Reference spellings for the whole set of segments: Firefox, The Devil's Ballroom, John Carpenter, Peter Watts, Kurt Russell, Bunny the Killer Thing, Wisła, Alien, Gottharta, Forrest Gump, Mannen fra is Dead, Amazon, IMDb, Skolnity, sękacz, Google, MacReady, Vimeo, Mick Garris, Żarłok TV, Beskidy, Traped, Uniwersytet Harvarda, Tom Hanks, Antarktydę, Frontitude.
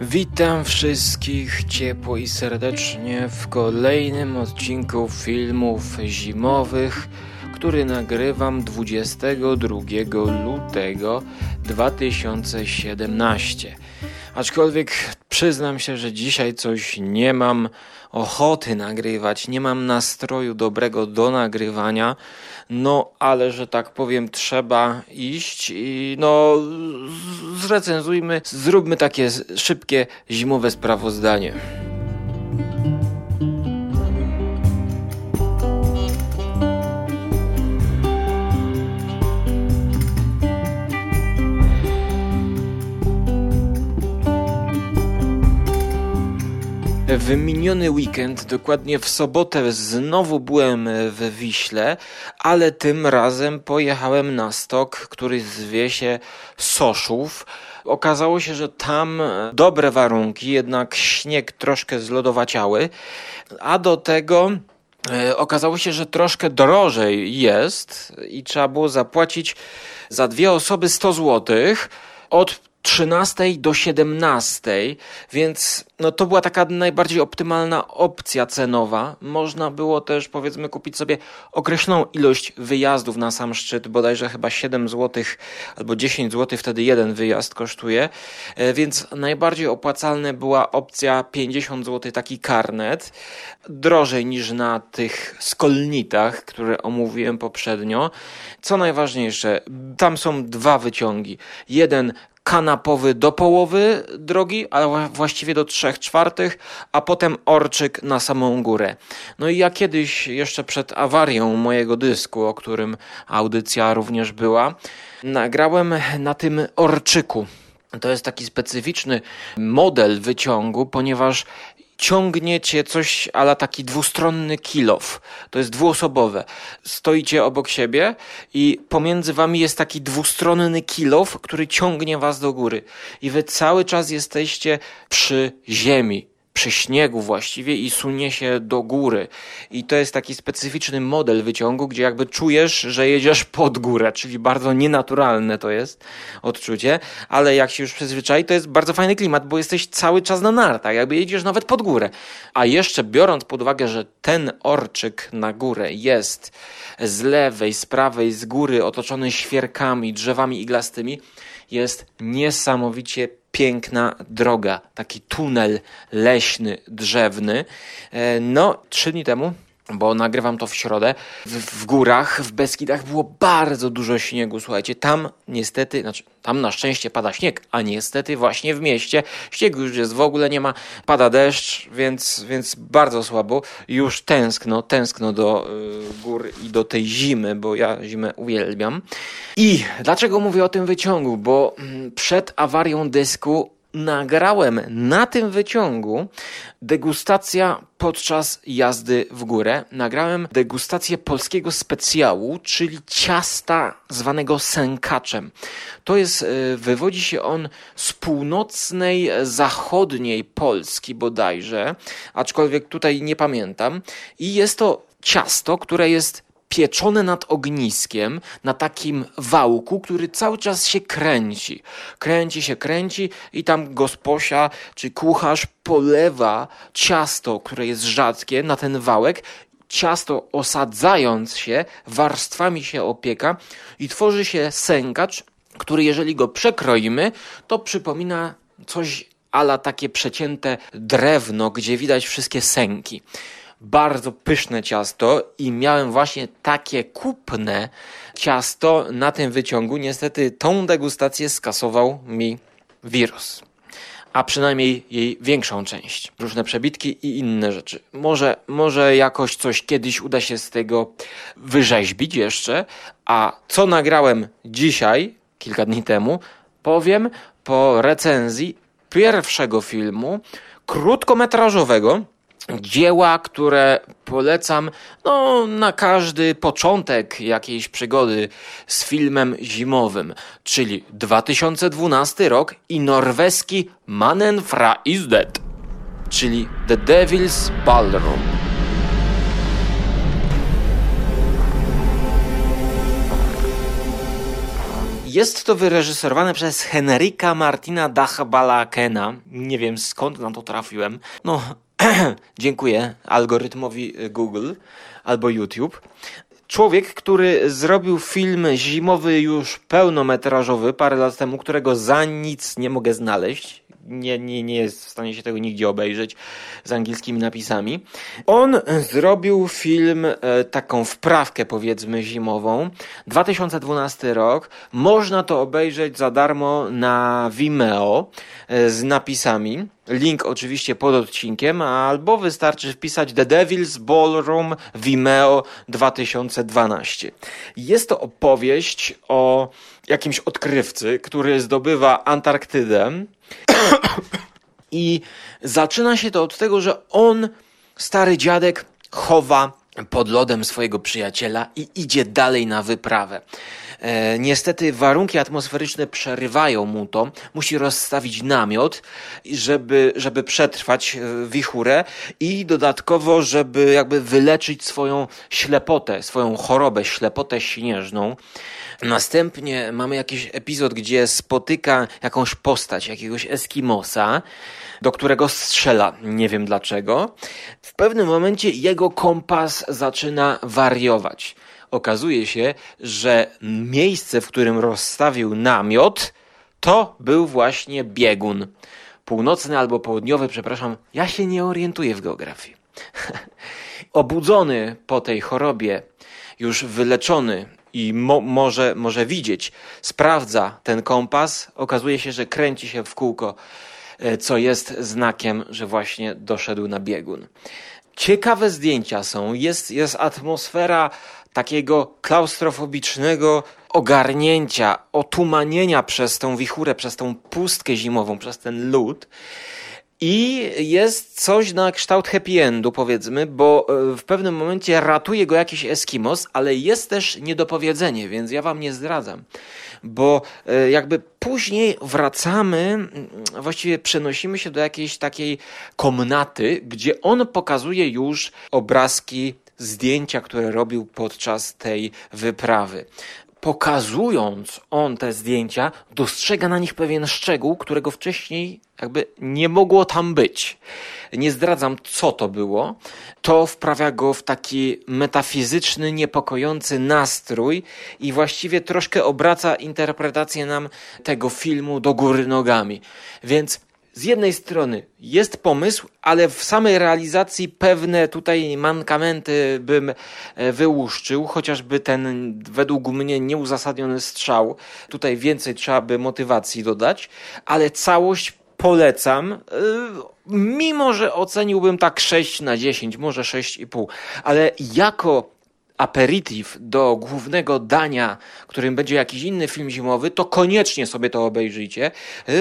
Witam wszystkich ciepło i serdecznie w kolejnym odcinku filmów zimowych, który nagrywam 22 lutego 2017. Aczkolwiek przyznam się, że dzisiaj coś nie mam ochoty nagrywać, nie mam nastroju dobrego do nagrywania, no ale, że tak powiem, trzeba iść i no zrecenzujmy, zróbmy takie szybkie zimowe sprawozdanie. W miniony weekend, dokładnie w sobotę, znowu byłem w Wiśle, ale tym razem pojechałem na stok, który zwie się Soszów. Okazało się, że tam dobre warunki, jednak śnieg troszkę zlodowaciały, a do tego okazało się, że troszkę drożej jest i trzeba było zapłacić za dwie osoby 100 zł od 13 do 17, więc no to była taka najbardziej optymalna opcja cenowa. Można było też, powiedzmy, kupić sobie określoną ilość wyjazdów na sam szczyt, bodajże chyba 7 zł albo 10 zł, wtedy jeden wyjazd kosztuje, więc najbardziej opłacalna była opcja 50 zł, taki karnet, drożej niż na tych Skolnitach, które omówiłem poprzednio. Co najważniejsze, tam są dwa wyciągi. Jeden kanapowy do połowy drogi, a właściwie do 3/4, a potem orczyk na samą górę. No i ja kiedyś, jeszcze przed awarią mojego dysku, o którym audycja również była, nagrałem na tym orczyku. To jest taki specyficzny model wyciągu, ponieważ ciągniecie coś ala taki dwustronny kilof. To jest dwuosobowe. Stoicie obok siebie i pomiędzy wami jest taki dwustronny kilof, który ciągnie was do góry. I wy cały czas jesteście przy ziemi, przy śniegu właściwie, i sunie się do góry. I to jest taki specyficzny model wyciągu, gdzie jakby czujesz, że jedziesz pod górę, czyli bardzo nienaturalne to jest odczucie, ale jak się już przyzwyczai, to jest bardzo fajny klimat, bo jesteś cały czas na nartach, jakby jedziesz nawet pod górę. A jeszcze biorąc pod uwagę, że ten orczyk na górę jest z lewej, z prawej, z góry otoczony świerkami, drzewami iglastymi, jest niesamowicie piękna droga, taki tunel leśny, drzewny. No, 3 dni temu, bo nagrywam to w środę, w górach, w Beskidach było bardzo dużo śniegu, słuchajcie. Tam niestety, tam na szczęście pada śnieg, a niestety właśnie w mieście śniegu już jest w ogóle nie ma, pada deszcz, więc bardzo słabo. Już tęskno do gór i do tej zimy, bo ja zimę uwielbiam. I dlaczego mówię o tym wyciągu? Bo przed awarią dysku nagrałem na tym wyciągu degustacja podczas jazdy w górę. Nagrałem degustację polskiego specjału, czyli ciasta zwanego sękaczem. To jest, wywodzi się on z północnej, zachodniej Polski bodajże, aczkolwiek tutaj nie pamiętam. I jest to ciasto, które jest pieczone nad ogniskiem, na takim wałku, który cały czas się kręci. Kręci i tam gosposia czy kucharz polewa ciasto, które jest rzadkie, na ten wałek. Ciasto, osadzając się, warstwami się opieka i tworzy się sękacz, który, jeżeli go przekroimy, to przypomina coś ala takie przecięte drewno, gdzie widać wszystkie sęki. Bardzo pyszne ciasto i miałem właśnie takie kupne ciasto na tym wyciągu. Niestety tą degustację skasował mi wirus, a przynajmniej jej większą część. Różne przebitki i inne rzeczy. Może jakoś coś kiedyś uda się z tego wyrzeźbić jeszcze, a co nagrałem dzisiaj, kilka dni temu, powiem po recenzji pierwszego filmu krótkometrażowego, dzieła, które polecam no na każdy początek jakiejś przygody z filmem zimowym, czyli 2012 rok i norweski Mannen fra is Dead, czyli The Devil's Ballroom. Jest to wyreżyserowane przez Henryka Martina Dachbala Kena. Nie wiem, skąd na to trafiłem. No, dziękuję algorytmowi Google albo YouTube. Człowiek, który zrobił film zimowy już pełnometrażowy parę lat temu, którego za nic nie mogę znaleźć. Nie jest w stanie się tego nigdzie obejrzeć z angielskimi napisami. On zrobił film, taką wprawkę powiedzmy zimową, 2012 rok. Można to obejrzeć za darmo na Vimeo z napisami. Link oczywiście pod odcinkiem, albo wystarczy wpisać The Devil's Ballroom Vimeo 2012. Jest to opowieść o jakimś odkrywcy, który zdobywa Antarktydę i zaczyna się to od tego, że on, stary dziadek, chowa pod lodem swojego przyjaciela i idzie dalej na wyprawę. Niestety warunki atmosferyczne przerywają mu to. Musi rozstawić namiot, żeby przetrwać wichurę i dodatkowo, żeby jakby wyleczyć swoją ślepotę, swoją chorobę, ślepotę śnieżną. Następnie mamy jakiś epizod, gdzie spotyka jakąś postać, jakiegoś Eskimosa, do którego strzela. Nie wiem dlaczego. W pewnym momencie jego kompas zaczyna wariować. Okazuje się, że miejsce, w którym rozstawił namiot, to był właśnie biegun. Północny albo południowy, przepraszam, ja się nie orientuję w geografii. Obudzony po tej chorobie, już wyleczony i może widzieć, sprawdza ten kompas. Okazuje się, że kręci się w kółko, co jest znakiem, że właśnie doszedł na biegun. Ciekawe zdjęcia są, jest atmosfera takiego klaustrofobicznego ogarnięcia, otumanienia przez tą wichurę, przez tą pustkę zimową, przez ten lód. I jest coś na kształt happy endu, powiedzmy, bo w pewnym momencie ratuje go jakiś Eskimos, ale jest też niedopowiedzenie, więc ja wam nie zdradzam. Bo jakby później wracamy, właściwie przenosimy się do jakiejś takiej komnaty, gdzie on pokazuje już obrazki, zdjęcia, które robił podczas tej wyprawy. Pokazując on te zdjęcia, dostrzega na nich pewien szczegół, którego wcześniej jakby nie mogło tam być. Nie zdradzam, co to było. To wprawia go w taki metafizyczny, niepokojący nastrój i właściwie troszkę obraca interpretację nam tego filmu do góry nogami. Więc z jednej strony jest pomysł, ale w samej realizacji pewne tutaj mankamenty bym wyłuszczył, chociażby ten według mnie nieuzasadniony strzał. Tutaj więcej trzeba by motywacji dodać, ale całość polecam, mimo że oceniłbym tak 6 na 10, może 6,5, ale jako aperitif do głównego dania, którym będzie jakiś inny film zimowy, to koniecznie sobie to obejrzyjcie,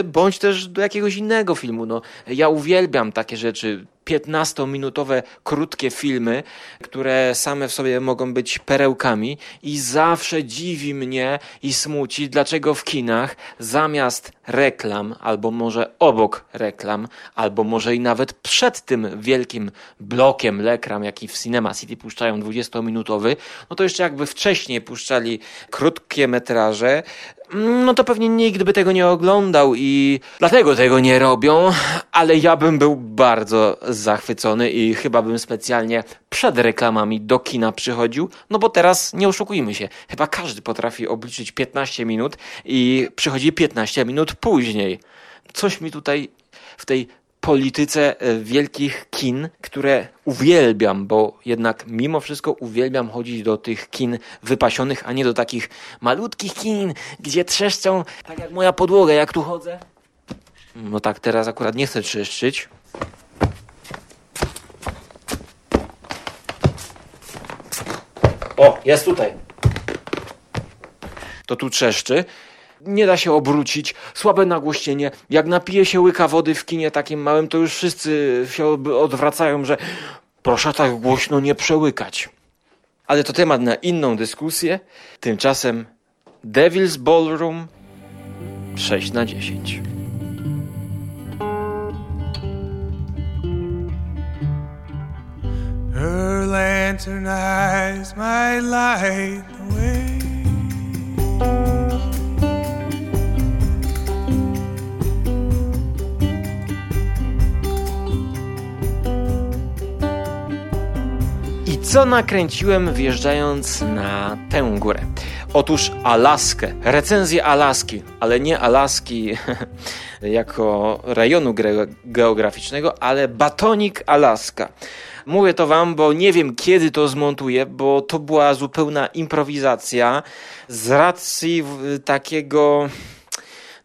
bądź też do jakiegoś innego filmu. No, ja uwielbiam takie rzeczy, 15-minutowe, krótkie filmy, które same w sobie mogą być perełkami i zawsze dziwi mnie i smuci, dlaczego w kinach zamiast reklam, albo może obok reklam, albo może i nawet przed tym wielkim blokiem reklam, jaki w Cinema City puszczają 20-minutowy, no to jeszcze jakby wcześniej puszczali krótkie metraże, no to pewnie nikt by tego nie oglądał i dlatego tego nie robią, ale ja bym był bardzo zachwycony i chyba bym specjalnie przed reklamami do kina przychodził, no bo teraz nie oszukujmy się, chyba każdy potrafi obliczyć 15 minut i przychodzi 15 minut później. Coś mi tutaj w tej polityce wielkich kin, które uwielbiam, bo jednak mimo wszystko uwielbiam chodzić do tych kin wypasionych, a nie do takich malutkich kin, gdzie trzeszczą, tak jak moja podłoga, jak tu chodzę. No tak, teraz akurat nie chcę trzeszczyć. O, jest tutaj. To tu trzeszczy. Nie da się obrócić, słabe nagłośnienie, jak napije się łyka wody w kinie takim małym, to już wszyscy się odwracają, że proszę tak głośno nie przełykać. Ale to temat na inną dyskusję, tymczasem Devil's Ballroom 6 na 10. Her lantern eyes might light the way. co nakręciłem wjeżdżając na tę górę. Otóż Alaskę, recenzję Alaski, ale nie Alaski jako rejonu geograficznego, ale batonik Alaska. Mówię to wam, bo nie wiem kiedy to zmontuję, bo to była zupełna improwizacja z racji takiego...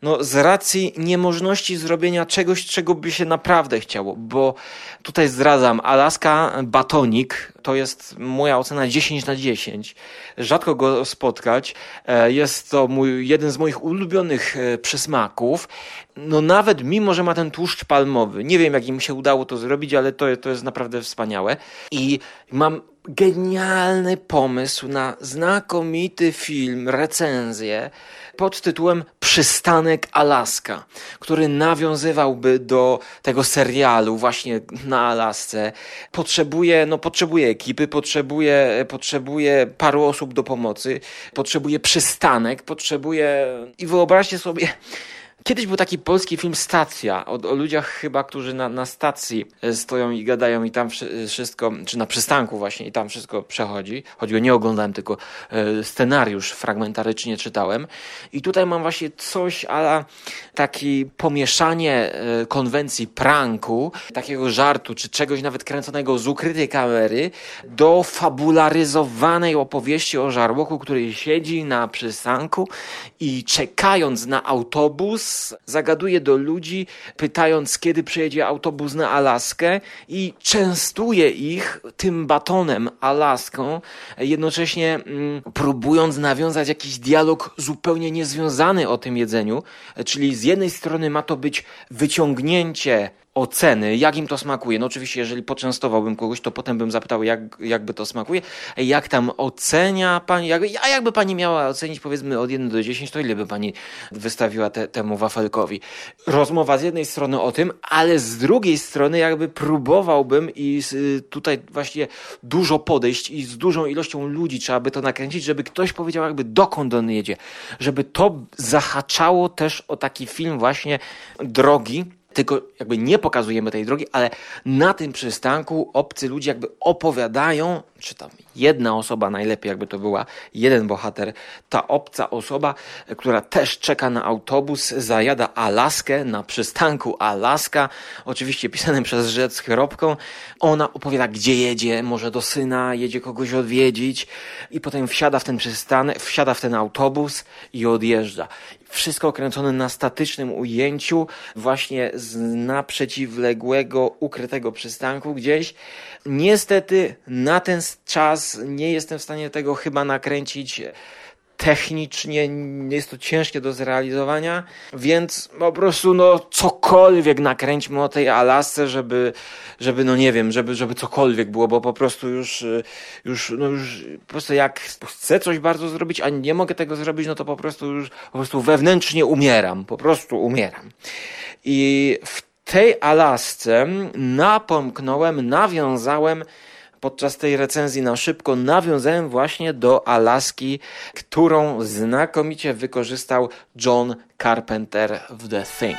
No, z racji niemożności zrobienia czegoś, czego by się naprawdę chciało, bo tutaj zdradzam, Alaska batonik, to jest moja ocena 10 na 10. Rzadko go spotkać. Jest to jeden z moich ulubionych przysmaków. No nawet mimo, że ma ten tłuszcz palmowy. Nie wiem, jak im się udało to zrobić, ale to jest naprawdę wspaniałe. I mam genialny pomysł na znakomity film, recenzję pod tytułem Przystanek Alaska, który nawiązywałby do tego serialu właśnie na Alasce. Potrzebuje ekipy, potrzebuje paru osób do pomocy, potrzebuje przystanek, I wyobraźcie sobie... Kiedyś był taki polski film Stacja, o ludziach chyba, którzy na stacji stoją i gadają i tam wszystko, czy na przystanku właśnie i tam wszystko przechodzi. Choć go nie oglądałem, tylko scenariusz fragmentarycznie czytałem. I tutaj mam właśnie coś a la takie pomieszanie konwencji pranku, takiego żartu, czy czegoś nawet kręconego z ukrytej kamery do fabularyzowanej opowieści o żarłoku, który siedzi na przystanku i czekając na autobus zagaduje do ludzi, pytając, kiedy przyjedzie autobus na Alaskę i częstuje ich tym batonem Alaską, jednocześnie próbując nawiązać jakiś dialog zupełnie niezwiązany o tym jedzeniu, czyli z jednej strony ma to być wyciągnięcie oceny, jak im to smakuje. No oczywiście, jeżeli poczęstowałbym kogoś, to potem bym zapytał, jakby to smakuje. Jak tam ocenia pani? A jakby pani miała ocenić, powiedzmy, od 1 do 10, to ile by pani wystawiła temu wafelkowi? Rozmowa z jednej strony o tym, ale z drugiej strony jakby próbowałbym i tutaj właśnie dużo podejść i z dużą ilością ludzi trzeba by to nakręcić, żeby ktoś powiedział jakby dokąd on jedzie. Żeby to zahaczało też o taki film właśnie drogi, tylko jakby nie pokazujemy tej drogi, ale na tym przystanku obcy ludzie jakby opowiadają, czy tam jedna osoba najlepiej jakby to była, jeden bohater, ta obca osoba, która też czeka na autobus, zajada Alaskę na przystanku Alaska, oczywiście pisanym przez Rzecz Chropką. Ona opowiada, gdzie jedzie, może do syna, jedzie kogoś odwiedzić i potem wsiada w ten przystanek, wsiada w ten autobus i odjeżdża. Wszystko kręcone na statycznym ujęciu, właśnie z naprzeciwległego, ukrytego przystanku gdzieś. Niestety na ten czas nie jestem w stanie tego chyba nakręcić technicznie, jest to ciężkie do zrealizowania, więc po prostu no cokolwiek nakręćmy o tej Alasce, żeby no nie wiem, żeby cokolwiek było, bo po prostu już po prostu jak chcę coś bardzo zrobić, a nie mogę tego zrobić, no to po prostu już po prostu wewnętrznie umieram, po prostu umieram. I w tej Alasce nawiązałem podczas tej recenzji na szybko nawiązałem właśnie do Alaski, którą znakomicie wykorzystał John Carpenter w The Thing.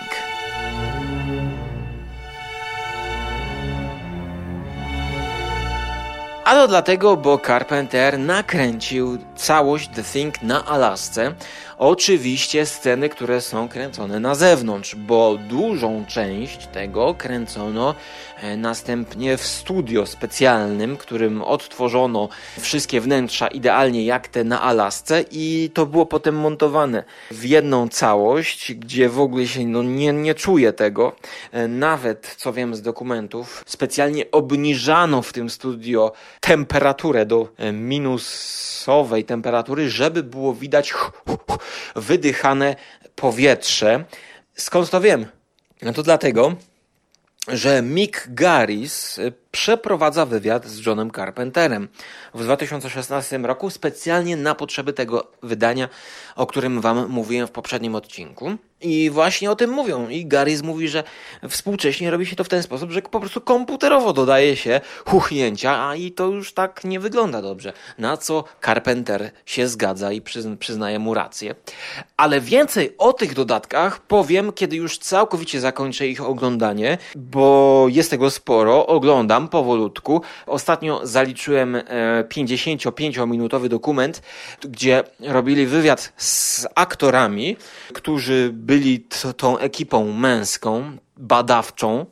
A to dlatego, bo Carpenter nakręcił całość The Thing na Alasce. Oczywiście sceny, które są kręcone na zewnątrz, bo dużą część tego kręcono następnie w studio specjalnym, którym odtworzono wszystkie wnętrza idealnie jak te na Alasce i to było potem montowane w jedną całość, gdzie w ogóle się nie czuje tego. Nawet, co wiem z dokumentów, specjalnie obniżano w tym studio temperaturę do minusowej temperatury, żeby było widać wydychane powietrze. Skąd to wiem? No to dlatego, że Mick Garris przeprowadza wywiad z Johnem Carpenterem w 2016 roku specjalnie na potrzeby tego wydania, o którym wam mówiłem w poprzednim odcinku. I właśnie o tym mówią. I Garris mówi, że współcześnie robi się to w ten sposób, że po prostu komputerowo dodaje się huchnięcia, a i to już tak nie wygląda dobrze. Na co Carpenter się zgadza i przyznaje mu rację. Ale więcej o tych dodatkach powiem, kiedy już całkowicie zakończę ich oglądanie, bo jest tego sporo, oglądam. słucham powolutku. Ostatnio zaliczyłem 55-minutowy dokument, gdzie robili wywiad z aktorami, którzy byli tą ekipą męską, badawczą.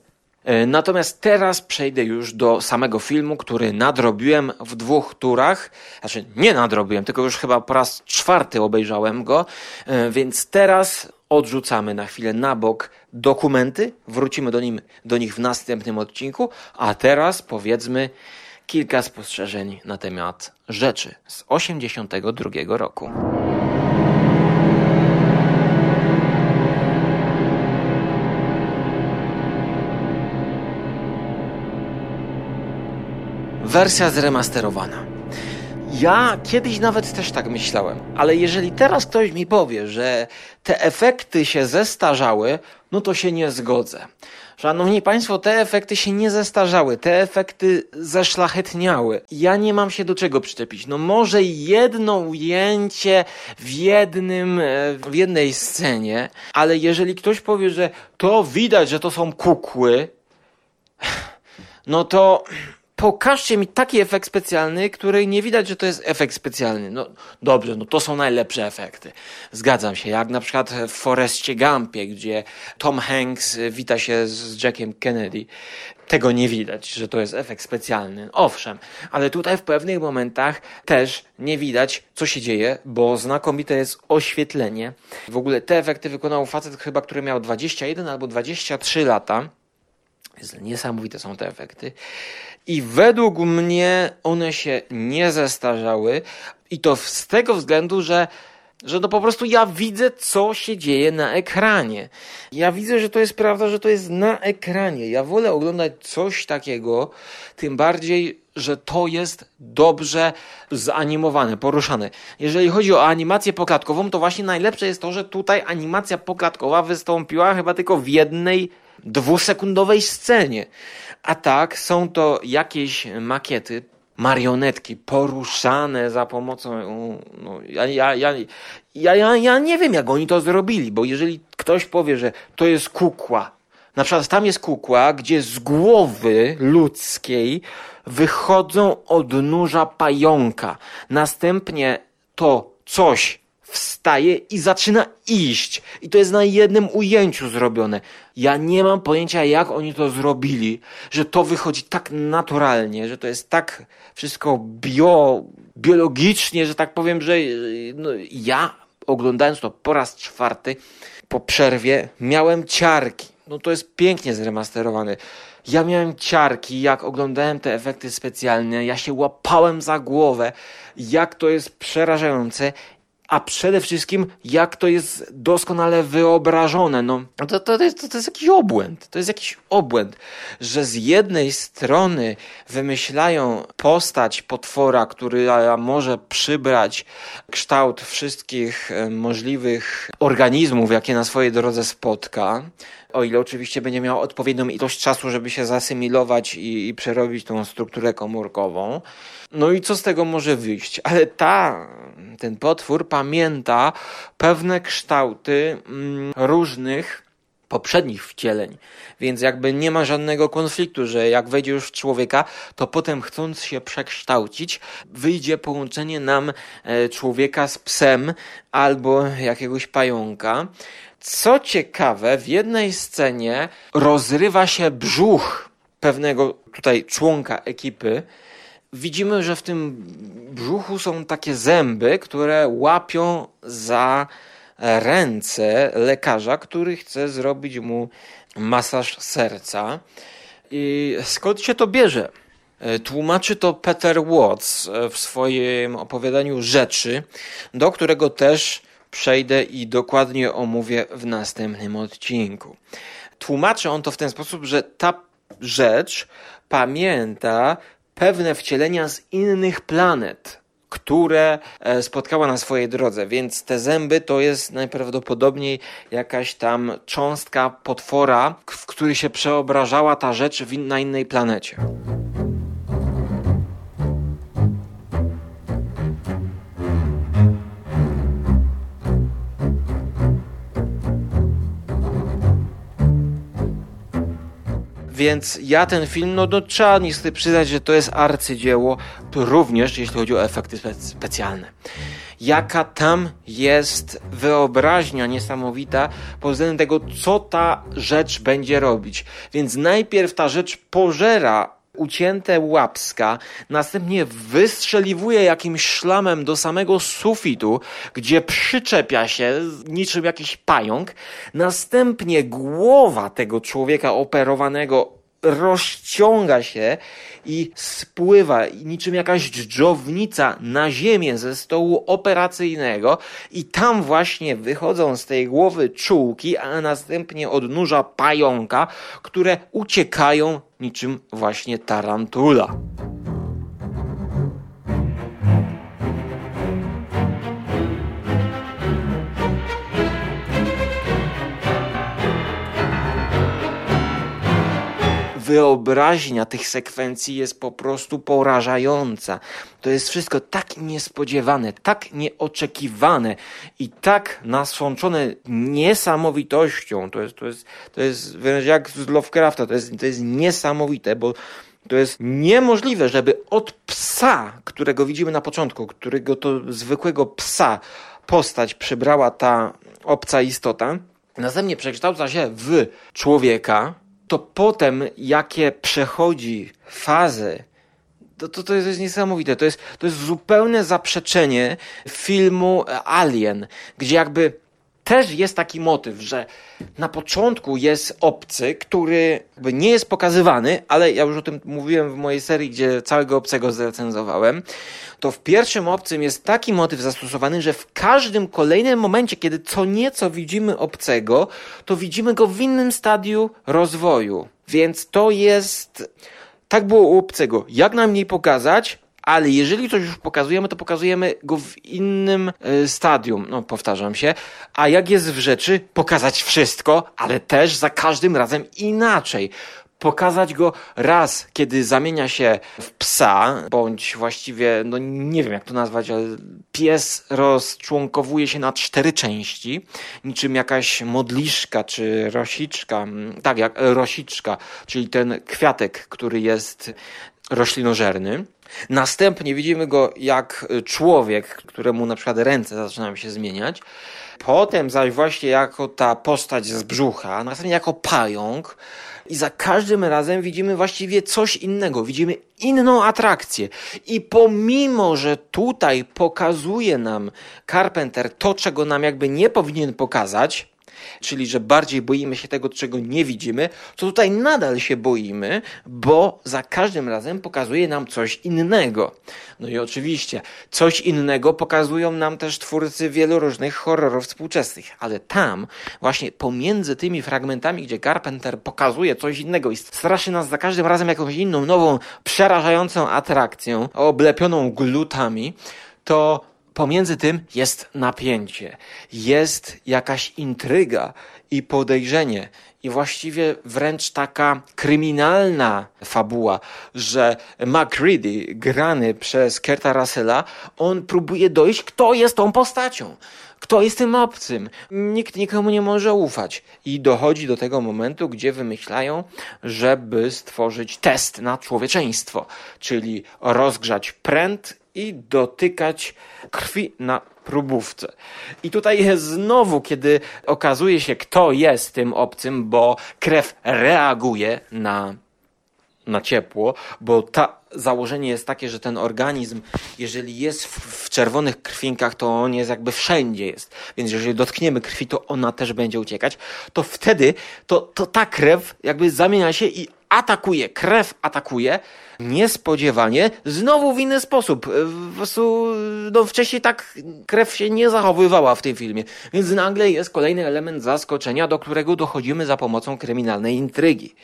Natomiast teraz przejdę już do samego filmu, który nadrobiłem w 2 turach. Znaczy nie nadrobiłem, tylko już chyba po raz 4 obejrzałem go. Więc teraz odrzucamy na chwilę na bok dokumenty. Wrócimy do nich w następnym odcinku. A teraz powiedzmy kilka spostrzeżeń na temat rzeczy z 1982 roku. Wersja zremasterowana. Ja kiedyś nawet też tak myślałem, ale jeżeli teraz ktoś mi powie, że te efekty się zestarzały, no to się nie zgodzę. Szanowni Państwo, te efekty się nie zestarzały, te efekty zeszlachetniały. Ja nie mam się do czego przyczepić. No może jedno ujęcie w jednej scenie, ale jeżeli ktoś powie, że to widać, że to są kukły, no to pokażcie mi taki efekt specjalny, który nie widać, że to jest efekt specjalny. No dobrze, no to są najlepsze efekty. Zgadzam się, jak na przykład w Forrestie Gumpie, gdzie Tom Hanks wita się z Jackiem Kennedy. Tego nie widać, że to jest efekt specjalny. Owszem, ale tutaj w pewnych momentach też nie widać, co się dzieje, bo znakomite jest oświetlenie. W ogóle te efekty wykonał facet chyba, który miał 21 albo 23 lata. Niesamowite są te efekty i według mnie one się nie zestarzały i to z tego względu, że no po prostu ja widzę, co się dzieje na ekranie. Ja widzę, że to jest prawda, że to jest na ekranie. Ja wolę oglądać coś takiego, tym bardziej, że to jest dobrze zanimowane, poruszane. Jeżeli chodzi o animację poklatkową, to właśnie najlepsze jest to, że tutaj animacja poklatkowa wystąpiła chyba tylko w jednej 2-sekundowej scenie. A tak, są to jakieś makiety, marionetki poruszane za pomocą... No, ja nie wiem, jak oni to zrobili, bo jeżeli ktoś powie, że to jest kukła, na przykład tam jest kukła, gdzie z głowy ludzkiej wychodzą odnóża pająka. Następnie to coś wstaje i zaczyna iść. I to jest na jednym ujęciu zrobione. Ja nie mam pojęcia, jak oni to zrobili, że to wychodzi tak naturalnie, że to jest tak wszystko biologicznie, że tak powiem, że no, ja oglądając to po raz 4 po przerwie miałem ciarki. No to jest pięknie zremasterowane. Ja miałem ciarki, jak oglądałem te efekty specjalne, ja się łapałem za głowę, jak to jest przerażające. A przede wszystkim, jak to jest doskonale wyobrażone. No, to jest jakiś obłęd. To jest jakiś obłęd, że z jednej strony wymyślają postać potwora, która może przybrać kształt wszystkich możliwych organizmów, jakie na swojej drodze spotka. O ile oczywiście będzie miał odpowiednią ilość czasu, żeby się zasymilować i przerobić tą strukturę komórkową. No i co z tego może wyjść? Ale ten potwór pamięta pewne kształty różnych poprzednich wcieleń, więc jakby nie ma żadnego konfliktu, że jak wejdzie już w człowieka, to potem chcąc się przekształcić, wyjdzie połączenie nam człowieka z psem albo jakiegoś pająka. Co ciekawe, w jednej scenie rozrywa się brzuch pewnego tutaj członka ekipy. Widzimy, że w tym brzuchu są takie zęby, które łapią za ręce lekarza, który chce zrobić mu masaż serca. I skąd się to bierze? Tłumaczy to Peter Watts w swoim opowiadaniu Rzeczy, do którego też przejdę i dokładnie omówię w następnym odcinku. Tłumaczy on to w ten sposób, że ta rzecz pamięta pewne wcielenia z innych planet, które spotkała na swojej drodze, więc te zęby to jest najprawdopodobniej jakaś tam cząstka potwora, w który się przeobrażała ta rzecz na innej planecie. Więc ja ten film, no trzeba niestety przyznać, że to jest arcydzieło, również jeśli chodzi o efekty specjalne. Jaka tam jest wyobraźnia niesamowita pod względem tego, co ta rzecz będzie robić. Więc najpierw ta rzecz pożera ucięte łapska, następnie wystrzeliwuje jakimś szlamem do samego sufitu, gdzie przyczepia się niczym jakiś pająk, następnie głowa tego człowieka operowanego rozciąga się i spływa niczym jakaś dżdżownica na ziemię ze stołu operacyjnego i tam właśnie wychodzą z tej głowy czułki, a następnie odnóża pająka, które uciekają niczym właśnie tarantula. Wyobraźnia tych sekwencji jest po prostu porażająca. To jest wszystko tak niespodziewane, tak nieoczekiwane i tak nasączone niesamowitością. To jest wręcz jak z Lovecrafta, to jest niesamowite, bo to jest niemożliwe, żeby od psa, którego widzimy na początku, którego to zwykłego psa postać przybrała ta obca istota, następnie przekształca się w człowieka, to potem, jakie przechodzi fazy, to jest niesamowite. To jest zupełne zaprzeczenie filmu Alien, gdzie jakby też jest taki motyw, że na początku jest obcy, który nie jest pokazywany, ale ja już o tym mówiłem w mojej serii, gdzie całego obcego zrecenzowałem, to w pierwszym obcym jest taki motyw zastosowany, że w każdym kolejnym momencie, kiedy co nieco widzimy obcego, to widzimy go w innym stadium rozwoju. Więc to jest... Tak było u obcego. Jak najmniej pokazać, ale jeżeli coś już pokazujemy, to pokazujemy go w innym stadium, powtarzam się, a jak jest w rzeczy, pokazać wszystko, ale też za każdym razem inaczej. Pokazać go raz, kiedy zamienia się w psa, bądź właściwie, nie wiem jak to nazwać, ale pies rozczłonkowuje się na 4 części, niczym jakaś modliszka czy rosiczka, tak jak rosiczka, czyli ten kwiatek, który jest roślinożerny. Następnie widzimy go jak człowiek, któremu na przykład ręce zaczynają się zmieniać. Potem zaś właśnie jako ta postać z brzucha, następnie jako pająk i za każdym razem widzimy właściwie coś innego, widzimy inną atrakcję. I pomimo, że tutaj pokazuje nam Carpenter to, czego nam jakby nie powinien pokazać, czyli że bardziej boimy się tego, czego nie widzimy, to tutaj nadal się boimy, bo za każdym razem pokazuje nam coś innego. No i oczywiście coś innego pokazują nam też twórcy wielu różnych horrorów współczesnych, ale tam właśnie pomiędzy tymi fragmentami, gdzie Carpenter pokazuje coś innego i straszy nas za każdym razem jakąś inną, nową, przerażającą atrakcją, oblepioną glutami, to pomiędzy tym jest napięcie, jest jakaś intryga i podejrzenie i właściwie wręcz taka kryminalna fabuła, że MacReady, grany przez Kurta Russella, on próbuje dojść, kto jest tą postacią, kto jest tym obcym. Nikt nikomu nie może ufać i dochodzi do tego momentu, gdzie wymyślają, żeby stworzyć test na człowieczeństwo, czyli rozgrzać pręt i dotykać krwi na próbówce. I tutaj jest znowu, kiedy okazuje się, kto jest tym obcym, bo krew reaguje na ciepło, bo założenie jest takie, że ten organizm, jeżeli jest w czerwonych krwinkach, to on jest jakby wszędzie jest. Więc jeżeli dotkniemy krwi, to ona też będzie uciekać. To wtedy to ta krew jakby zamienia się i atakuje, krew atakuje niespodziewanie, znowu w inny sposób. Po prostu, wcześniej tak krew się nie zachowywała w tym filmie. Więc nagle jest kolejny element zaskoczenia, do którego dochodzimy za pomocą kryminalnej intrygi.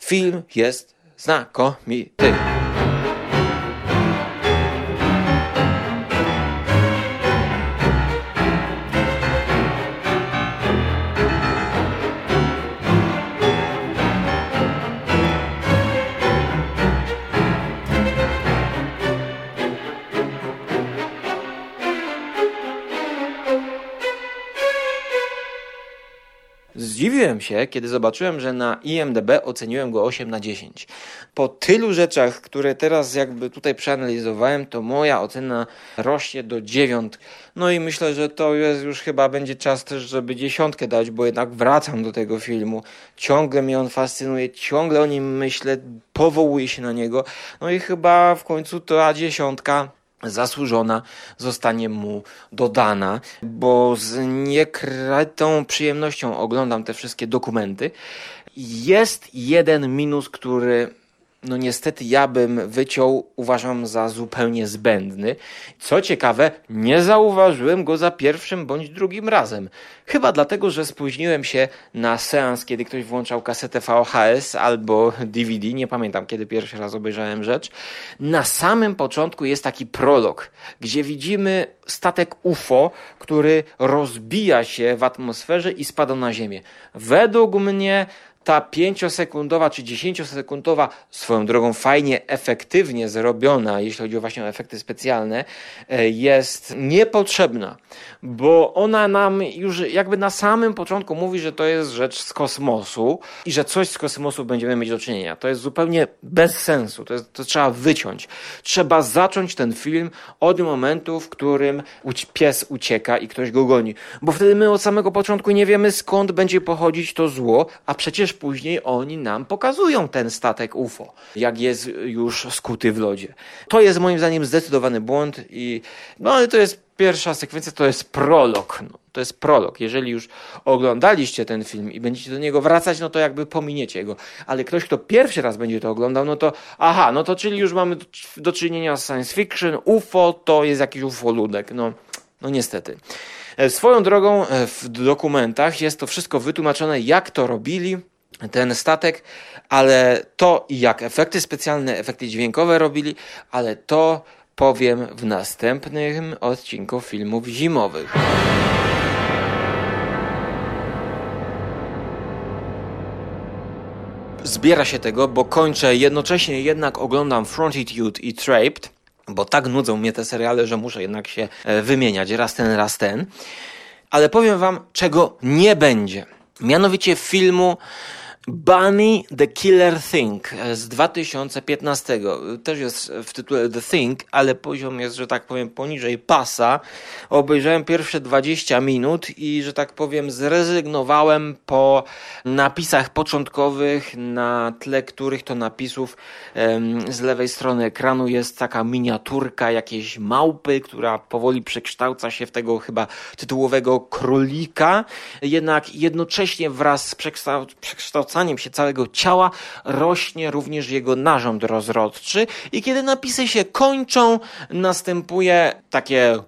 Film jest znakomity. Zdziwiłem się, kiedy zobaczyłem, że na IMDb oceniłem go 8 na 10. Po tylu rzeczach, które teraz jakby tutaj przeanalizowałem, to moja ocena rośnie do 9. No i myślę, że to jest już chyba będzie czas też, żeby 10 dać, bo jednak wracam do tego filmu. Ciągle mnie on fascynuje, ciągle o nim myślę, powołuję się na niego. No i chyba w końcu ta 10 zasłużona zostanie mu dodana, bo z niekrytą przyjemnością oglądam te wszystkie dokumenty. Jest jeden minus, który no niestety ja bym wyciął, uważam za zupełnie zbędny. Co ciekawe, nie zauważyłem go za pierwszym bądź drugim razem. Chyba dlatego, że spóźniłem się na seans, kiedy ktoś włączał kasetę VHS albo DVD, nie pamiętam kiedy pierwszy raz obejrzałem rzecz. Na samym początku jest taki prolog, gdzie widzimy statek UFO, który rozbija się w atmosferze i spada na ziemię. Według mnie ta 5-sekundowa czy 10-sekundowa, swoją drogą fajnie, efektywnie zrobiona, jeśli chodzi właśnie o efekty specjalne, jest niepotrzebna, bo ona nam już jakby na samym początku mówi, że to jest rzecz z kosmosu i że coś z kosmosu będziemy mieć do czynienia. To jest zupełnie bez sensu, to trzeba wyciąć. Trzeba zacząć ten film od momentu, w którym pies ucieka i ktoś go goni, bo wtedy my od samego początku nie wiemy, skąd będzie pochodzić to zło, a przecież później oni nam pokazują ten statek UFO, jak jest już skuty w lodzie. To jest moim zdaniem zdecydowany błąd i no ale to jest pierwsza sekwencja, to jest prolog. No, to jest prolog. Jeżeli już oglądaliście ten film i będziecie do niego wracać, no to jakby pominiecie go. Ale ktoś, kto pierwszy raz będzie to oglądał, no to aha, no to czyli już mamy do czynienia z science fiction, UFO to jest jakiś ufoludek. No niestety. Swoją drogą w dokumentach jest to wszystko wytłumaczone, jak to robili, ten statek, ale to i jak efekty specjalne, efekty dźwiękowe robili, ale to powiem w następnym odcinku filmów zimowych. Zbiera się tego, bo kończę, jednocześnie jednak oglądam Frontitude i Traped, bo tak nudzą mnie te seriale, że muszę jednak się wymieniać, raz ten. Ale powiem wam, czego nie będzie. Mianowicie filmu Bunny the Killer Thing z 2015. Też jest w tytule The Thing, ale poziom jest, że tak powiem, poniżej pasa. Obejrzałem pierwsze 20 minut i, że tak powiem, zrezygnowałem po napisach początkowych, na tle których to napisów z lewej strony ekranu jest taka miniaturka jakiejś małpy, która powoli przekształca się w tego chyba tytułowego królika. Jednak jednocześnie wraz z przekształcaniem się całego ciała rośnie również jego narząd rozrodczy i kiedy napisy się kończą, następuje takie,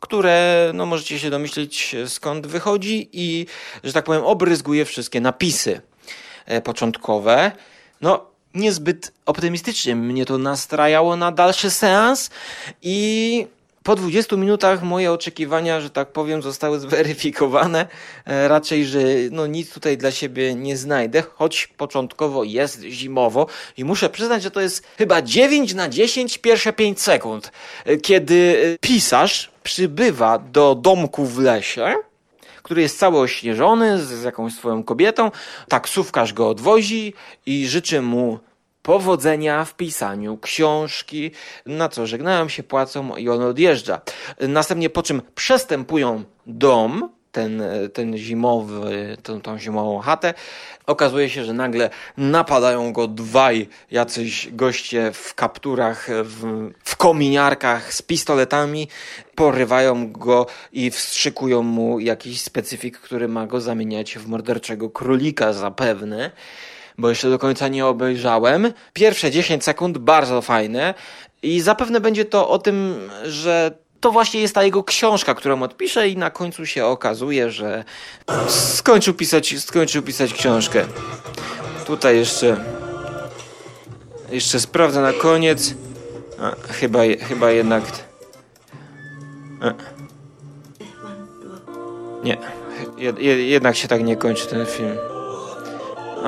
które no możecie się domyślić skąd wychodzi i, że tak powiem, obryzguje wszystkie napisy początkowe. No niezbyt optymistycznie mnie to nastrajało na dalszy seans i po 20 minutach moje oczekiwania, że tak powiem, zostały zweryfikowane. Raczej, że no nic tutaj dla siebie nie znajdę, choć początkowo jest zimowo i muszę przyznać, że to jest chyba 9 na 10 pierwsze 5 sekund, kiedy pisarz przybywa do domku w lesie, który jest cały ośnieżony z jakąś swoją kobietą. Taksówkarz go odwozi i życzy mu powodzenia w pisaniu książki, na co żegnają się, płacą i on odjeżdża. Następnie po czym przestępują dom, tą zimową chatę. Okazuje się, że nagle napadają go dwaj jacyś goście w kapturach, w kominiarkach z pistoletami, porywają go i wstrzykują mu jakiś specyfik, który ma go zamieniać w morderczego królika zapewne. Bo jeszcze do końca nie obejrzałem. Pierwsze 10 sekund bardzo fajne i zapewne będzie to o tym, że to właśnie jest ta jego książka, którą odpisze i na końcu się okazuje, że skończył pisać książkę. Tutaj jeszcze sprawdzę na koniec. Chyba jednak nie. Jednak się tak nie kończy ten film.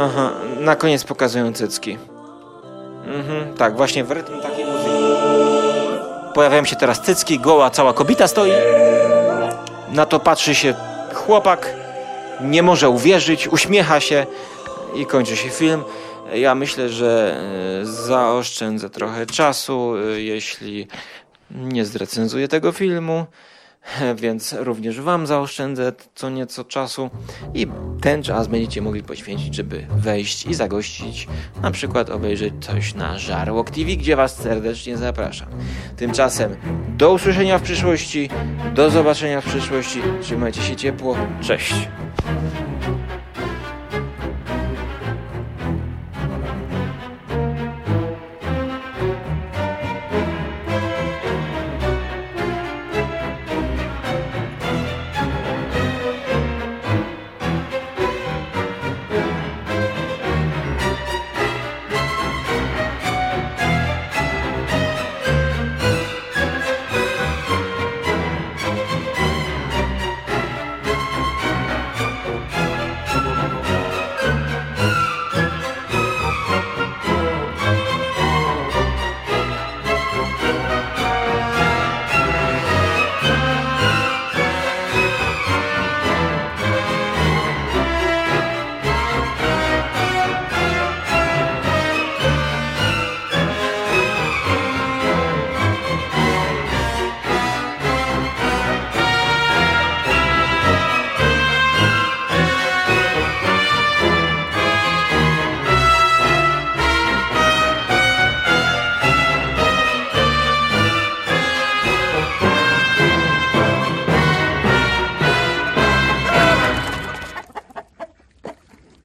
Aha, na koniec pokazują cycki. Tak, właśnie w rytm takiej muzyki. Pojawiają się teraz cycki, goła cała kobieta stoi. Na to patrzy się chłopak nie może uwierzyć, uśmiecha się i kończy się film. Ja myślę, że zaoszczędzę trochę czasu, jeśli nie zrecenzuję tego filmu, więc również wam zaoszczędzę co nieco czasu i ten czas będziecie mogli poświęcić, żeby wejść i zagościć, na przykład obejrzeć coś na Żarłok TV, gdzie was serdecznie zapraszam. Tymczasem do usłyszenia w przyszłości, do zobaczenia w przyszłości, trzymajcie się ciepło, cześć!